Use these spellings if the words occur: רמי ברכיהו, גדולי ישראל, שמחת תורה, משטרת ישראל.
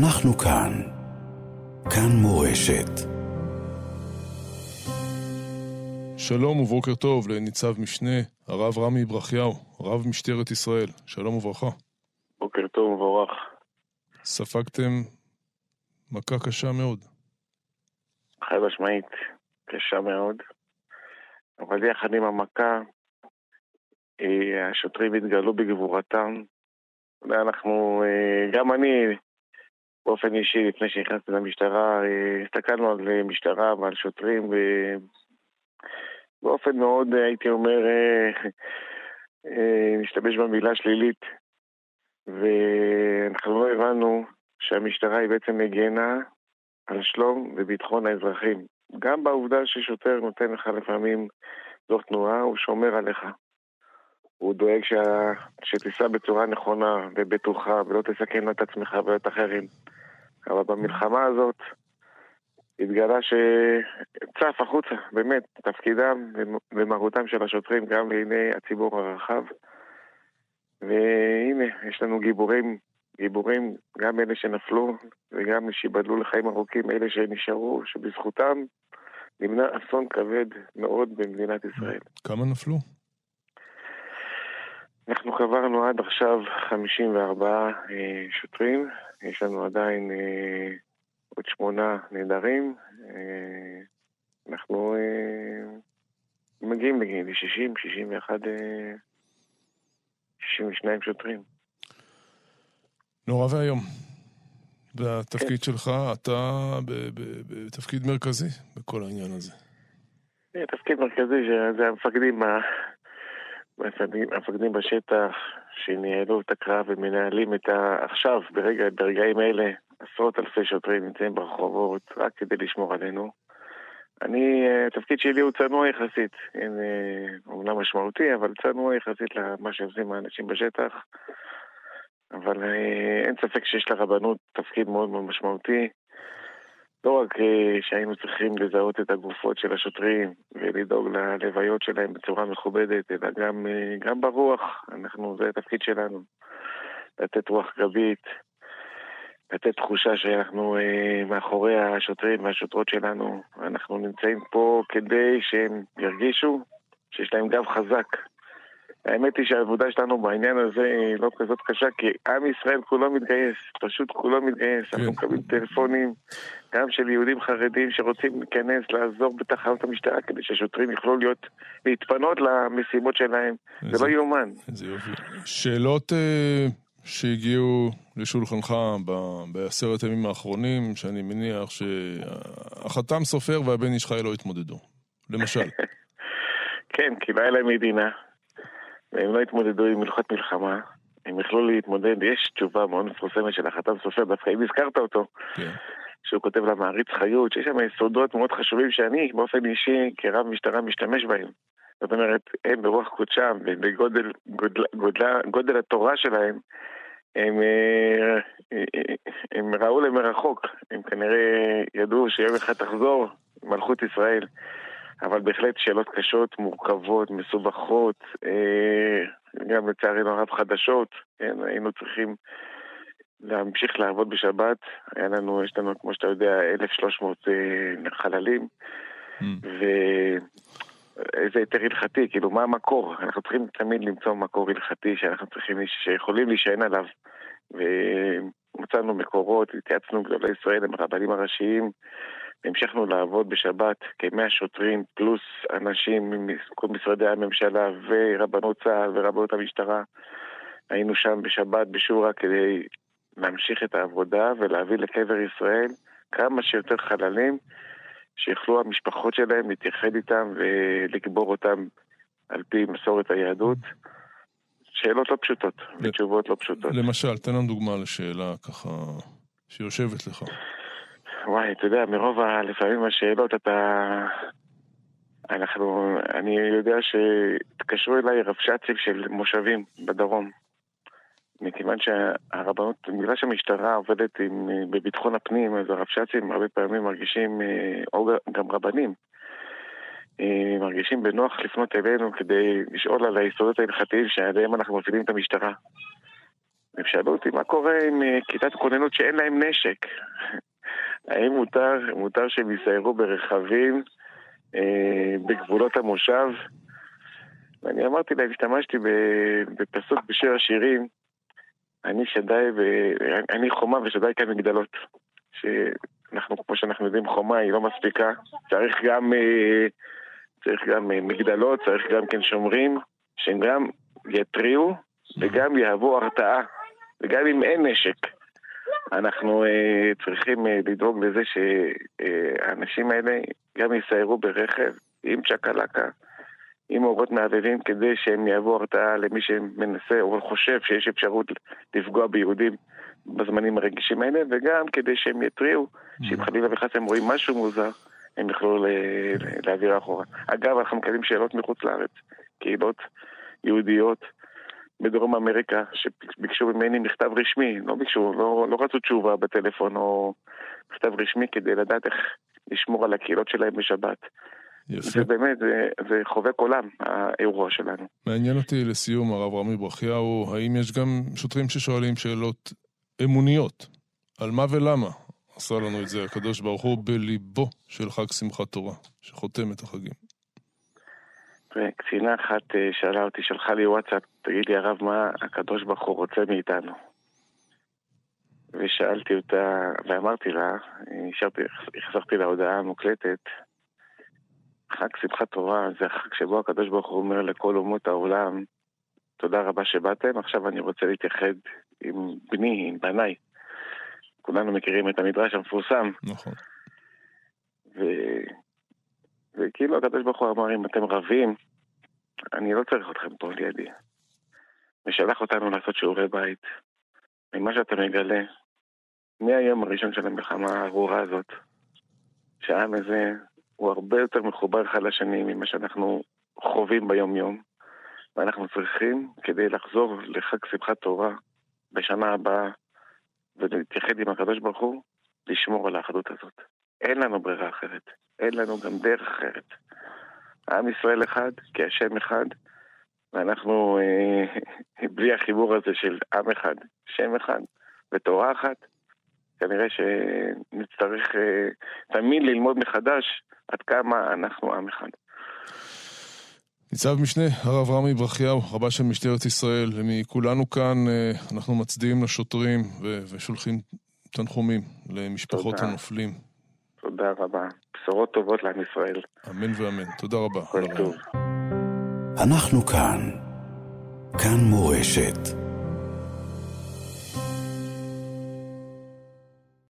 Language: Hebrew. אנחנו כאן, כאן מורשת. שלום ובוקר טוב לניצב משנה הרב רמי ברכיהו, רב משטרת ישראל. שלום וברכה. בוקר טוב וברך. ספגתם מכה קשה מאוד. חד משמעית, קשה מאוד. אבל יחד עם המכה, השוטרים התגלו בגבורתם. ואנחנו, גם אני, באופן אישי, לפני שנכנסתי למשטרה, הסתכלנו על משטרה ועל שוטרים, באופן מאוד, הייתי אומר, נשתמש במילה שלילית, ואנחנו לא הבנו שהמשטרה היא בעצם מגנה על שלום וביטחון האזרחים. גם בעובדה ששוטר נותן לך לפעמים דוח תנועה, הוא שומר עליך. הוא דואג שתיסע בצורה נכונה ובטוחה, ולא תסכן את עצמך ואת אחרים. אבל במלחמה הזאת התגלה שצף החוצה, באמת, תפקידם ומהותם של השוטרים, גם לעיני הציבור הרחב. והנה, יש לנו גיבורים, גיבורים, גם אלה שנפלו, וגם שיבדלו לחיים ארוכים, אלה שנשארו, שבזכותם נמנע אסון כבד מאוד במדינת ישראל. כמה נפלו? אנחנו קברנו עד עכשיו 54 שוטרים, יש לנו עדיין עוד 8 נעדרים, אנחנו מגיעים ל-60, 61, 62 שוטרים. נורא והיום, בתפקיד כן. שלך, אתה בתפקיד מרכזי בכל העניין הזה. תפקיד מרכזי זה המפקדים ה... המפקדים בשטח שניהלו את הקרב ומנהלים את עכשיו, ברגעים אלה, עשרות אלפי שוטרים נמצאים ברחובות רק כדי לשמור עלינו. אני, התפקיד שלי הוא צנוע יחסית, אומנם משמעותי, אבל צנוע יחסית למה שעושים האנשים בשטח. אבל אין ספק שיש לרבנות תפקיד מאוד מאוד משמעותי. לא רק שהיינו צריכים לזהות את הגופות של השוטרים ולדאוג ללוויות שלהם בצורה מכובדת, אלא גם ברוח, זה התפקיד שלנו, לתת רוח גבית, לתת תחושה שאנחנו מאחורי השוטרים והשוטרות שלנו, אנחנו נמצאים פה כדי שהם ירגישו שיש להם גב חזק. האמת היא שהעבודה שלנו בעניין הזה היא לא כזאת קשה, כי עם ישראל כולו מתגייס, פשוט כולו מתגייס. כן. אנחנו מקבלים טלפונים, גם של יהודים חרדים שרוצים להיכנס, לעזור בתחנות המשטרה, כדי ששוטרים יוכלו להתפנות למשימות שלהם. זה לא יאומן. זה יופי. שאלות שהגיעו לשולחנך בעשרת הימים האחרונים, שאני מניח שהחתם סופר והבן איש חי לא התמודדו. למשל. כן, כי לא היה להם מדינה. והם לא התמודדו עם הלכות מלחמה, הם יכלו להתמודד, יש תשובה מאוד מפורסמת של החתם סופר, דווקא אם הזכרת אותו, שהוא כותב למעריץ חיות, שיש שם יסודות מאוד חשובים שאני באופן אישי כרב משטרה משתמש בהם. זאת אומרת, הם ברוח קודשם, ובגודל התורה שלהם, הם ראו למרחוק, הם כנראה ידעו שיום אחד תחזור מלכות ישראל. אבל בהחלט שאלות קשות, מורכבות, מסובכות, גם לצערי הרב חדשות, היינו צריכים להמשיך לעבוד בשבת, יש לנו, כמו שאתה יודע, 1,300 חללים, ואיזה יותר הלכתי, כאילו מה המקור? אנחנו צריכים תמיד למצוא מקור הלכתי שאנחנו צריכים, שיכולים להישען עליו, ומצאנו מקורות, התייעצנו גדולי ישראל, הם הרבנים הראשיים, המשכנו לעבוד בשבת כ-100 שוטרים פלוס אנשים מכל משרדי הממשלה ורבנות צה"ל ורבנות המשטרה. היינו שם בשבת בשורה כדי להמשיך את העבודה ולהביא לקבר ישראל כמה שיותר חללים שיכלו המשפחות שלהם להתייחד איתם ולקבור אותם על פי מסורת היהדות. שאלות לא פשוטות ותשובות לא פשוטות. למשל, תן לנו דוגמה לשאלה ככה שיושבת לך. וואי, אתה יודע, מרוב לפעמים השאלות אני יודע שהתקשרו אליי רבש"צים של מושבים בדרום, מכיוון שהרבנות, בגלל שהמשטרה עובדת בביטחון הפנים, אז הרבש"צים הרבה פעמים מרגישים, או גם רבנים, מרגישים בנוח לפנות אלינו כדי לשאול על היסודות ההלכתיים שעליהם אנחנו מפעילים את המשטרה. הם שאלו אותי מה קורה עם כיתת כוננות שאין להם נשק. האם מותר שהם יסיירו ברכבים בגבולות המושב? ואני אמרתי להם, השתמשתי בפסוק בשיר השירים, אני חומה ושדי כאן מגדלות. שאנחנו, כמו שאנחנו יודעים, חומה היא לא מספיקה. צריך גם מגדלות, צריך גם כן שומרים, שהם גם יטריעו וגם יהוו הרתעה. וגם אם אין נשק, אנחנו צריכים לדאוג לזה שהאנשים האלה גם יסיירו ברכב עם צ'קלקה, עם אורות מעבבים, כדי שהם יהוו הרתעה למי שמנסה או חושב שיש אפשרות לפגוע ביהודים בזמנים הרגישים האלה, וגם כדי שהם יטריעו, שאם חלילה וחס הם רואים משהו מוזר, הם יוכלו להעביר אחורה. אגב, אנחנו מקבלים שאלות מחוץ לארץ, קהילות יהודיות בדרום אמריקה, שביקשו ממני מכתב רשמי, לא רצו תשובה בטלפון או מכתב רשמי, כדי לדעת איך לשמור על הקהילות שלהם בשבת. זה באמת, זה חובק עולם, האירוע שלנו. מעניין אותי לסיום, הרב רמי ברכיהו, האם יש גם שוטרים ששואלים שאלות אמוניות, על מה ולמה עשה לנו את זה הקדוש ברוך הוא בליבו של חג שמחת תורה, שחותם את החגים? קצינה אחת שאלה אותי, שלחה לי וואטסאפ, תגיד לי הרב, מה הקדוש ברוך הוא רוצה מאיתנו? ושאלתי אותה, ואמרתי לה, החזרתי לה הודעה מוקלטת, חג שמחת תורה זה החג שבו הקדוש ברוך הוא אומר לכל אומות העולם, תודה רבה שבאתם, עכשיו אני רוצה להתייחד עם בני, עם בניי. כולנו מכירים את המדרש המפורסם. נכון. וכאילו הקדוש ברוך הוא אמר, אם אתם רבים, אני לא צריך אתכם פה לידי. ושלח אותנו לעשות שיעורי בית. ממה שאתה מגלה, מהיום הראשון של המלחמה הארורה הזאת, שהעם הזה הוא הרבה יותר מחובר אחד לשני ממה שאנחנו חווים ביום יום, ואנחנו צריכים, כדי לחזור לחג שמחת תורה בשנה הבאה, ולהתייחד עם הקדוש ברוך הוא, לשמור על האחדות הזאת. אין לנו ברירה אחרת, אין לנו גם דרך אחרת. עם ישראל אחד, כי השם אחד, ואנחנו בלי החיבור הזה של עם אחד, שם אחד ותורה אחת, כנראה שנצטרך תמיד ללמוד מחדש עד כמה אנחנו עם אחד. ניצב משנה, הרב רמי ברכיהו, רבה של משטרת ישראל, מכולנו כאן אנחנו מצדיעים לשוטרים ושולחים תנחומים למשפחות הנופלים. תודה רבה. בשורות טובות לעם ישראל. אמן ואמן. תודה רבה. כל טוב. אנחנו כאן. כאן מורשת.